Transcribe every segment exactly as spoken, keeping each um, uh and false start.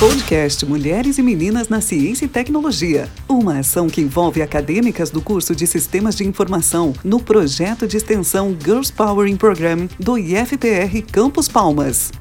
Podcast Mulheres e Meninas na Ciência e Tecnologia. Uma ação que envolve acadêmicas do curso de Sistemas de Informação no projeto de extensão Girls Powering Program do I F P R Campus Palmas.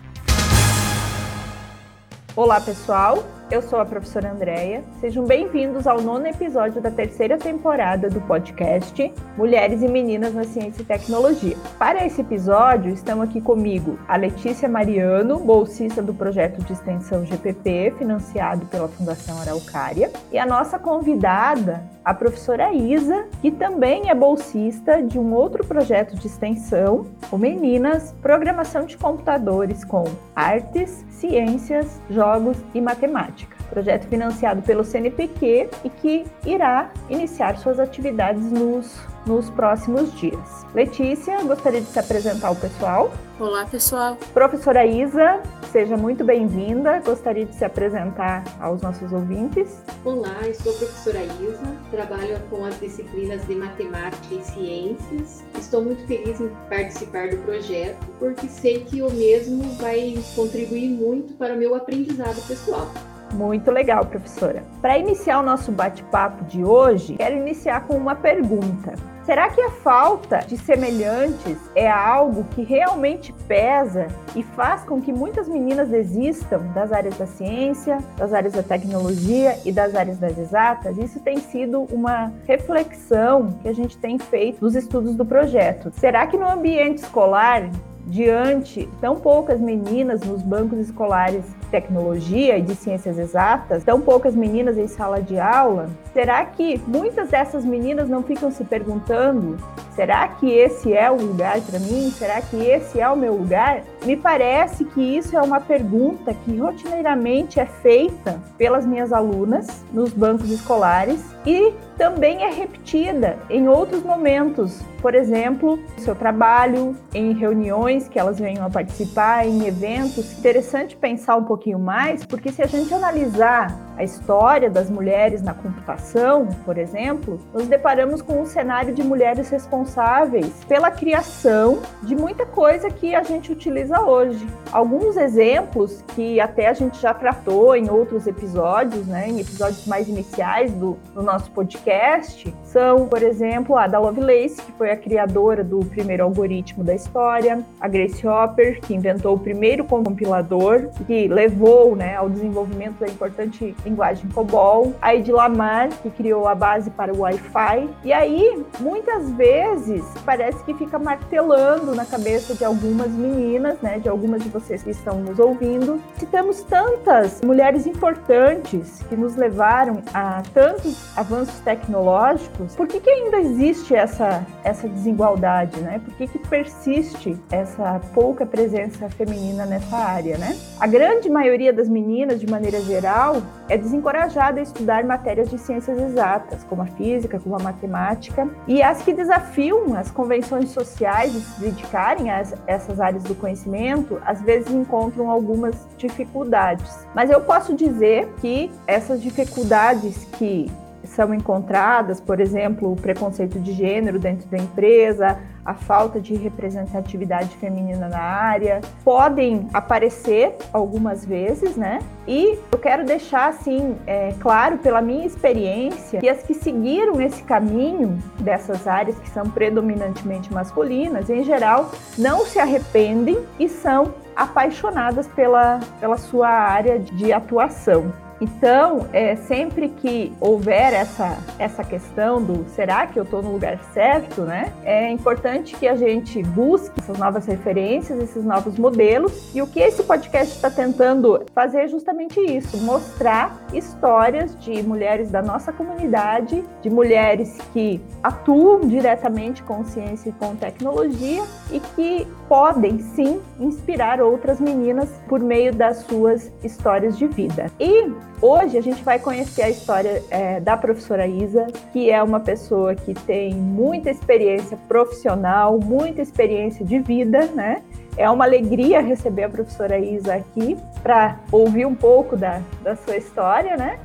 Olá, pessoal. Eu sou a professora Andréia. Sejam bem-vindos ao nono episódio da terceira temporada do podcast Mulheres e Meninas na Ciência e Tecnologia. Para esse episódio, estão aqui comigo a Letícia Mariano, bolsista do projeto de extensão G P P, financiado pela Fundação Araucária, e a nossa convidada, a professora Isa, que também é bolsista de um outro projeto de extensão, o Meninas, Programação de Computadores com Artes, Ciências, Jogos e Matemática. Projeto financiado pelo C N P Q e que irá iniciar suas atividades nos, nos próximos dias. Letícia, gostaria de se apresentar ao pessoal. Olá, pessoal. Professora Isa, seja muito bem-vinda. Gostaria de se apresentar aos nossos ouvintes. Olá, eu sou a professora Isa, trabalho com as disciplinas de matemática e ciências. Estou muito feliz em participar do projeto, porque sei que eu mesmo vai contribuir muito para o meu aprendizado pessoal. Muito legal, professora. Para iniciar o nosso bate-papo de hoje, quero iniciar com uma pergunta. Será que a falta de semelhantes é algo que realmente pesa e faz com que muitas meninas desistam das áreas da ciência, das áreas da tecnologia e das áreas das exatas? Isso tem sido uma reflexão que a gente tem feito nos estudos do projeto. Será que no ambiente escolar, diante tão poucas meninas nos bancos escolares de tecnologia e de ciências exatas, tão poucas meninas em sala de aula, será que muitas dessas meninas não ficam se perguntando: será que esse é o lugar para mim? Será que esse é o meu lugar? Me parece que isso é uma pergunta que rotineiramente é feita pelas minhas alunas nos bancos escolares e também é repetida em outros momentos, por exemplo, no seu trabalho, em reuniões que elas venham a participar, em eventos. Interessante pensar um pouquinho mais, porque se a gente analisar a história das mulheres na computação, por exemplo, nos deparamos com um cenário de mulheres responsáveis pela criação de muita coisa que a gente utiliza hoje. Alguns exemplos que até a gente já tratou em outros episódios, né, em episódios mais iniciais do, do nosso podcast, são, por exemplo, a da Lovelace, que foi a criadora do primeiro algoritmo da história, a Grace Hopper, que inventou o primeiro compilador, que levou, né, ao desenvolvimento da importante linguagem Cobol, a Hedy Lamarr, que criou a base para o Wi-Fi. E aí, muitas vezes, parece que fica martelando na cabeça de algumas meninas, né, de algumas de vocês que estão nos ouvindo. Citamos tantas mulheres importantes que nos levaram a tantos avanços técnicos tecnológicos, por que que ainda existe essa, essa desigualdade, né? Por que que persiste essa pouca presença feminina nessa área, né? A grande maioria das meninas, de maneira geral, é desencorajada a estudar matérias de ciências exatas, como a física, como a matemática, e as que desafiam as convenções sociais de se dedicarem a essas áreas do conhecimento, às vezes encontram algumas dificuldades. Mas eu posso dizer que essas dificuldades que são encontradas, por exemplo, o preconceito de gênero dentro da empresa, a falta de representatividade feminina na área, podem aparecer algumas vezes, né? E eu quero deixar, assim, é, claro, pela minha experiência, que as que seguiram esse caminho dessas áreas que são predominantemente masculinas, em geral, não se arrependem e são apaixonadas pela, pela sua área de atuação. Então, é, sempre que houver essa, essa questão do será que eu estou no lugar certo, né? É importante que a gente busque essas novas referências, esses novos modelos. E o que esse podcast está tentando fazer é justamente isso, mostrar histórias de mulheres da nossa comunidade, de mulheres que atuam diretamente com ciência e com tecnologia e que podem, sim, inspirar outras meninas por meio das suas histórias de vida. E hoje a gente vai conhecer a história é, da professora Isa, que é uma pessoa que tem muita experiência profissional, muita experiência de vida, né? É uma alegria receber a professora Isa aqui para ouvir um pouco da, da sua história, né?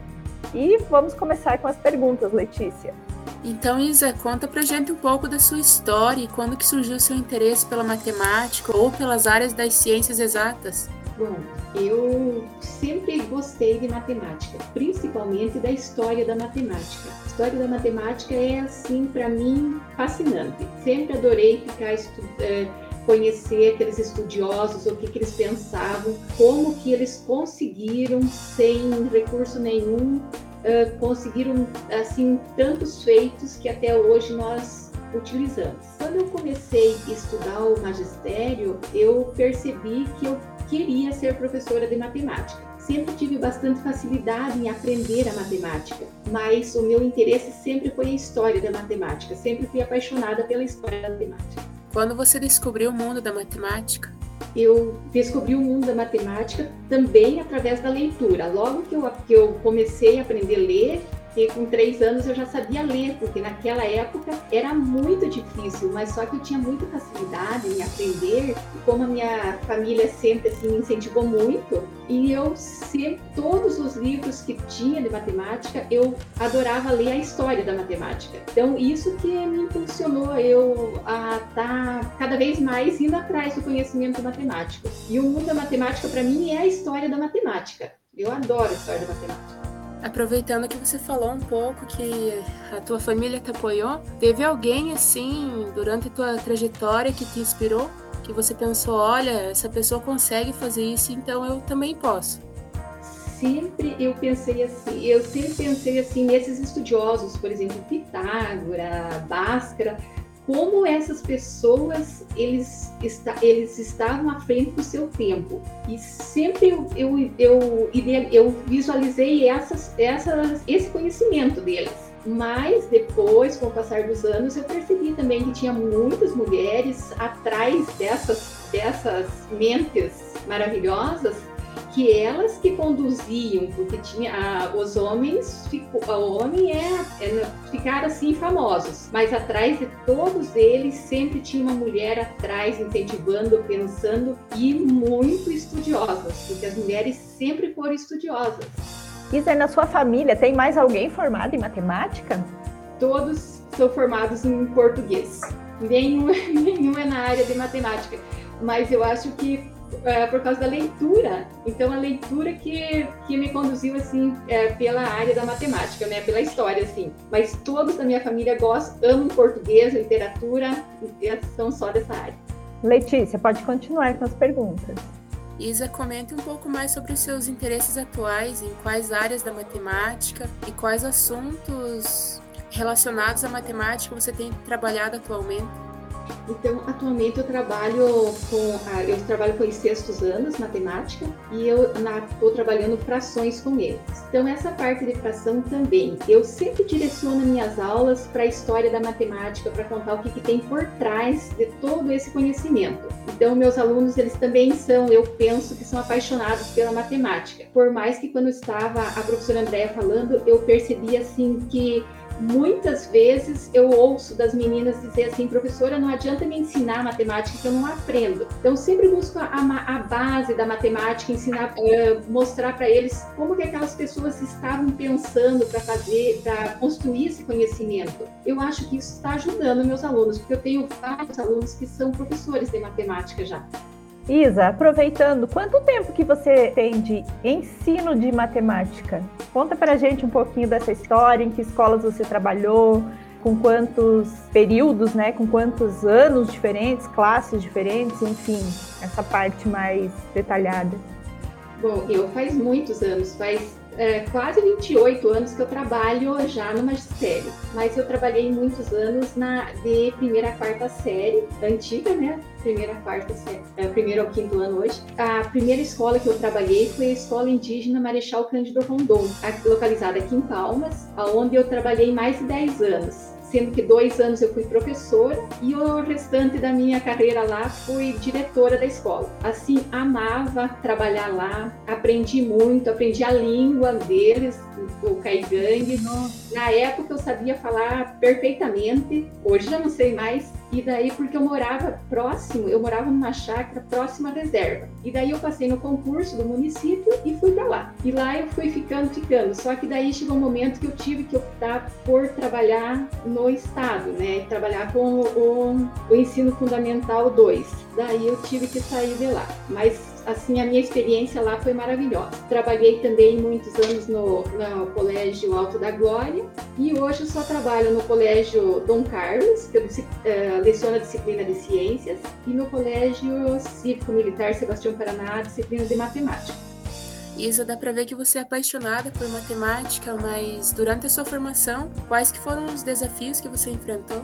E vamos começar com as perguntas, Letícia. Então, Isa, conta pra gente um pouco da sua história e quando que surgiu seu interesse pela matemática ou pelas áreas das ciências exatas. Bom, eu sempre gostei de matemática, principalmente da história da matemática. A história da matemática é, assim, para mim, fascinante. Sempre adorei ficar estudando, conhecer aqueles estudiosos, o que, que eles pensavam, como que eles conseguiram, sem recurso nenhum, uh, conseguiram, assim, tantos feitos que até hoje nós utilizamos. Quando eu comecei a estudar o magistério, eu percebi que eu queria ser professora de matemática. Sempre tive bastante facilidade em aprender a matemática, mas o meu interesse sempre foi a história da matemática, sempre fui apaixonada pela história da matemática. Quando você descobriu o mundo da matemática? Eu descobri o mundo da matemática também através da leitura. Logo que eu, que eu comecei a aprender a ler, que com três anos eu já sabia ler, porque naquela época era muito difícil, mas só que eu tinha muita facilidade em aprender, e como a minha família sempre assim, me incentivou muito, e eu sempre, todos os livros que tinha de matemática, eu adorava ler a história da matemática. Então isso que me impulsionou eu a estar cada vez mais indo atrás do conhecimento matemático. E o mundo da matemática para mim é a história da matemática. Eu adoro a história da matemática. Aproveitando que você falou um pouco que a tua família te apoiou, teve alguém assim, durante a tua trajetória, que te inspirou? Que você pensou, olha, essa pessoa consegue fazer isso, então eu também posso? Sempre eu pensei assim, eu sempre pensei assim, nesses estudiosos, por exemplo, Pitágoras, Bhaskara, como essas pessoas, eles, está, eles estavam à frente do seu tempo. E sempre eu, eu, eu, eu visualizei essas, essas, esse conhecimento deles. Mas depois, com o passar dos anos, eu percebi também que tinha muitas mulheres atrás dessas, dessas mentes maravilhosas, que elas que conduziam, porque tinha, ah, os homens, fico, o homem é, é, ficaram assim famosos, mas atrás de todos eles sempre tinha uma mulher atrás, incentivando, pensando, e muito estudiosas, porque as mulheres sempre foram estudiosas. Isa, na sua família tem mais alguém formado em matemática? Todos são formados em português, nenhum, nenhum é na área de matemática, mas eu acho que Uh, por causa da leitura, então a leitura que, que me conduziu assim é, pela área da matemática, né, pela história assim, mas todos da minha família gostam, amam português, literatura, são só dessa área. Letícia, pode continuar com as perguntas. Isa, comenta um pouco mais sobre os seus interesses atuais, em quais áreas da matemática e quais assuntos relacionados à matemática você tem trabalhado atualmente. Então, atualmente eu trabalho com, eu trabalho com os sextos anos, matemática, e eu estou trabalhando frações com eles. Então, essa parte de fração também, eu sempre direciono minhas aulas para a história da matemática, para contar o que, que tem por trás de todo esse conhecimento. Então, meus alunos, eles também são, eu penso que são apaixonados pela matemática. Por mais que quando estava a professora Andréia falando, eu percebi assim que muitas vezes eu ouço das meninas dizer assim, professora, não adianta me ensinar matemática que eu não aprendo. Então sempre busco a, a base da matemática, ensinar, uh, mostrar para eles como que aquelas pessoas estavam pensando para fazer, para construir esse conhecimento. Eu acho que isso está ajudando meus alunos, porque eu tenho vários alunos que são professores de matemática já. Isa, aproveitando, quanto tempo que você tem de ensino de matemática? Conta pra gente um pouquinho dessa história, em que escolas você trabalhou, com quantos períodos, né, com quantos anos diferentes, classes diferentes, enfim, essa parte mais detalhada. Bom, eu faz muitos anos, faz é, quase vinte e oito anos que eu trabalho já no magistério, mas eu trabalhei muitos anos na de primeira a quarta série, antiga, né? Primeira, quarta, é, primeiro ao quinto ano hoje. A primeira escola que eu trabalhei foi a Escola Indígena Marechal Cândido Rondon, localizada aqui em Palmas, onde eu trabalhei mais de dez anos, sendo que dois anos eu fui professora e o restante da minha carreira lá fui diretora da escola. Assim, amava trabalhar lá, aprendi muito, aprendi a língua deles, o Kaingang. Na época eu sabia falar perfeitamente, hoje já não sei mais. E daí, porque eu morava próximo, eu morava numa chácara próxima à reserva. E daí eu passei no concurso do município e fui para lá. E lá eu fui ficando, ficando. Só que daí chegou um momento que eu tive que optar por trabalhar no estado, né? Trabalhar com o, o, o ensino fundamental dois. Daí eu tive que sair de lá. Mas assim, a minha experiência lá foi maravilhosa. Trabalhei também muitos anos no, no Colégio Alto da Glória e hoje eu só trabalho no Colégio Dom Carlos, que eu uh, leciono a disciplina de ciências, e no Colégio Cívico Militar Sebastião Paraná, a disciplina de matemática. Isa, dá para ver que você é apaixonada por matemática, mas durante a sua formação, quais que foram os desafios que você enfrentou?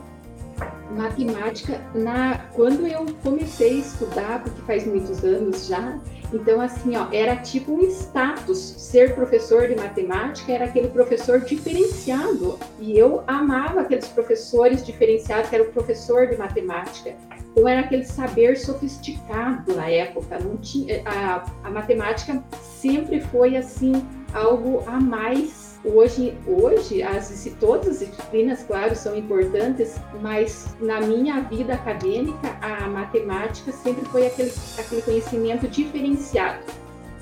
Matemática, na, quando eu comecei a estudar, porque faz muitos anos já, então assim, ó, era tipo um status, ser professor de matemática era aquele professor diferenciado, e eu amava aqueles professores diferenciados que era o professor de matemática. Então era aquele saber sofisticado na época, não tinha, a, a matemática sempre foi assim, algo a mais. Hoje, hoje as, todas as disciplinas, claro, são importantes, mas na minha vida acadêmica, a matemática sempre foi aquele, aquele conhecimento diferenciado.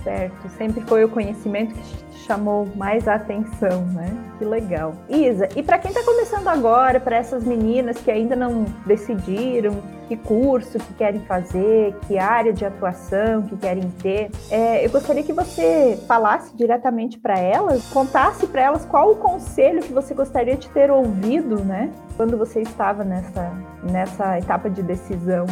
Certo, sempre foi o conhecimento que chamou mais a atenção, né? Que legal. Isa, e para quem está começando agora, para essas meninas que ainda não decidiram que curso que querem fazer, que área de atuação que querem ter, é, eu gostaria que você falasse diretamente para elas, contasse para elas qual o conselho que você gostaria de ter ouvido, né? Quando você estava nessa, nessa etapa de decisão.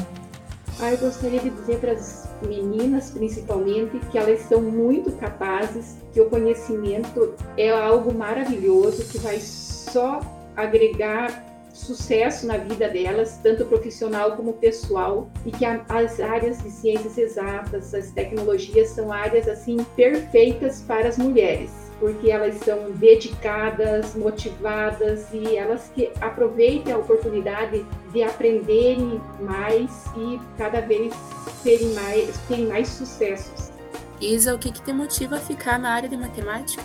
Ah, eu gostaria de dizer para as meninas, principalmente, que elas são muito capazes, que o conhecimento é algo maravilhoso, que vai só agregar sucesso na vida delas, tanto profissional como pessoal, e que a, as áreas de ciências exatas, as tecnologias, são áreas assim perfeitas para as mulheres, porque elas são dedicadas, motivadas, e elas que aproveitem a oportunidade de aprenderem mais e cada vez terem mais, terem mais sucessos. Isa, o que, que te motiva a ficar na área de matemática?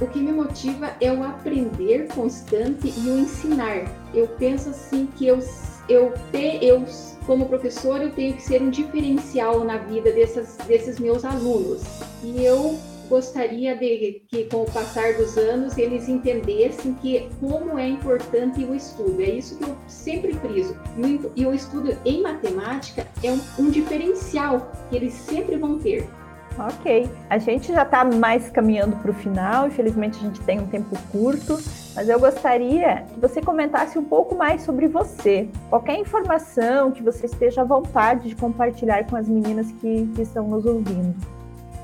O que me motiva é o aprender constante e o ensinar. Eu penso assim que eu, eu, te, eu como professora, eu tenho que ser um diferencial na vida dessas, desses meus alunos. E eu gostaria de que, com o passar dos anos, eles entendessem que como é importante o estudo. É isso que eu sempre friso. E o estudo em matemática é um, um diferencial que eles sempre vão ter. Ok, a gente já está mais caminhando para o final, infelizmente a gente tem um tempo curto, mas eu gostaria que você comentasse um pouco mais sobre você. Qualquer informação que você esteja à vontade de compartilhar com as meninas que, que estão nos ouvindo.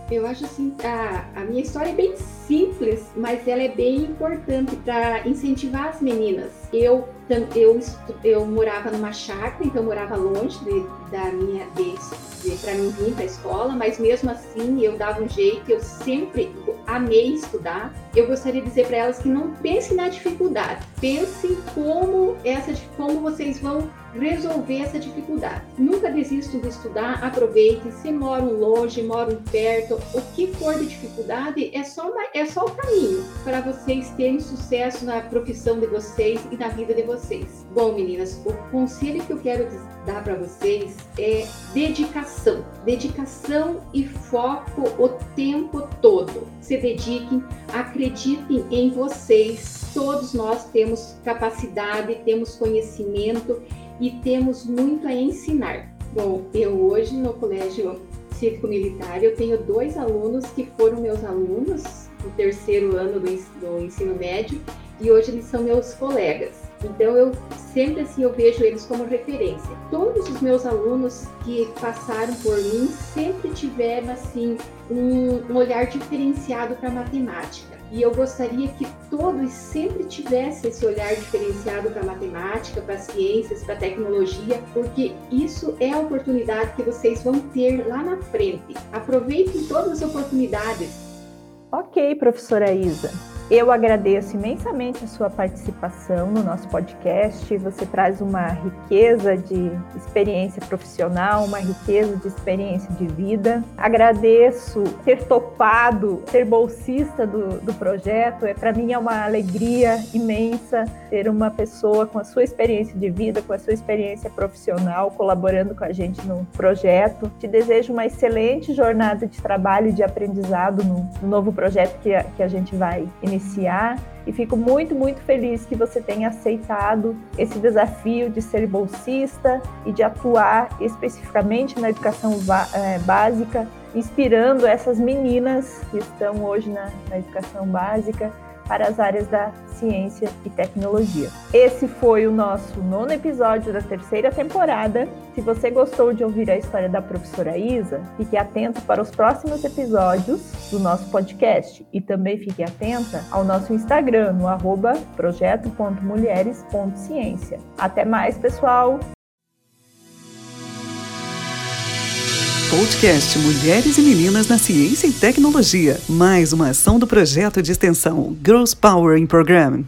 Eu acho assim, a, a minha história é bem simples, mas ela é bem importante para incentivar as meninas. Eu, eu, eu morava numa chácara, então eu morava longe de, da minha, para mim vir para a escola, mas mesmo assim eu dava um jeito, eu sempre amei estudar. Eu gostaria de dizer para elas que não pensem na dificuldade, pensem como, essa, como vocês vão resolver essa dificuldade. Nunca desistam de estudar, aproveitem, se moram longe, moram perto, o que for de dificuldade é só, uma, é só o caminho para vocês terem sucesso na profissão de vocês e na vida de vocês. Bom, meninas, o conselho que eu quero dar para vocês é dedicação. Dedicação e foco o tempo todo. Se dediquem, acreditem em vocês. Todos nós temos capacidade, temos conhecimento e temos muito a ensinar. Bom, eu hoje no Colégio Cívico Militar, eu tenho dois alunos que foram meus alunos no terceiro ano do ensino médio e hoje eles são meus colegas. Então eu sempre assim, eu vejo eles como referência. Todos os meus alunos que passaram por mim sempre tiveram assim um olhar diferenciado para a matemática. E eu gostaria que todos sempre tivessem esse olhar diferenciado para a matemática, para as ciências, para a tecnologia, porque isso é a oportunidade que vocês vão ter lá na frente. Aproveitem todas as oportunidades. Ok, professora Isa. Eu agradeço imensamente a sua participação no nosso podcast. Você traz uma riqueza de experiência profissional, uma riqueza de experiência de vida. Agradeço ter topado, ser bolsista do, do projeto. É, para mim é uma alegria imensa ter uma pessoa com a sua experiência de vida, com a sua experiência profissional, colaborando com a gente no projeto. Te desejo uma excelente jornada de trabalho e de aprendizado no, no novo projeto que a, que a gente vai iniciar. E fico muito, muito feliz que você tenha aceitado esse desafio de ser bolsista e de atuar especificamente na educação básica inspirando essas meninas que estão hoje na, na educação básica para as áreas da ciência e tecnologia. Esse foi o nosso nono episódio da terceira temporada. Se você gostou de ouvir a história da professora Isa, fique atento para os próximos episódios do nosso podcast e também fique atenta ao nosso Instagram, no arroba projeto ponto mulheres ponto ciência. Até mais, pessoal! Podcast Mulheres e Meninas na Ciência e Tecnologia. Mais uma ação do projeto de extensão Girls Powering Program.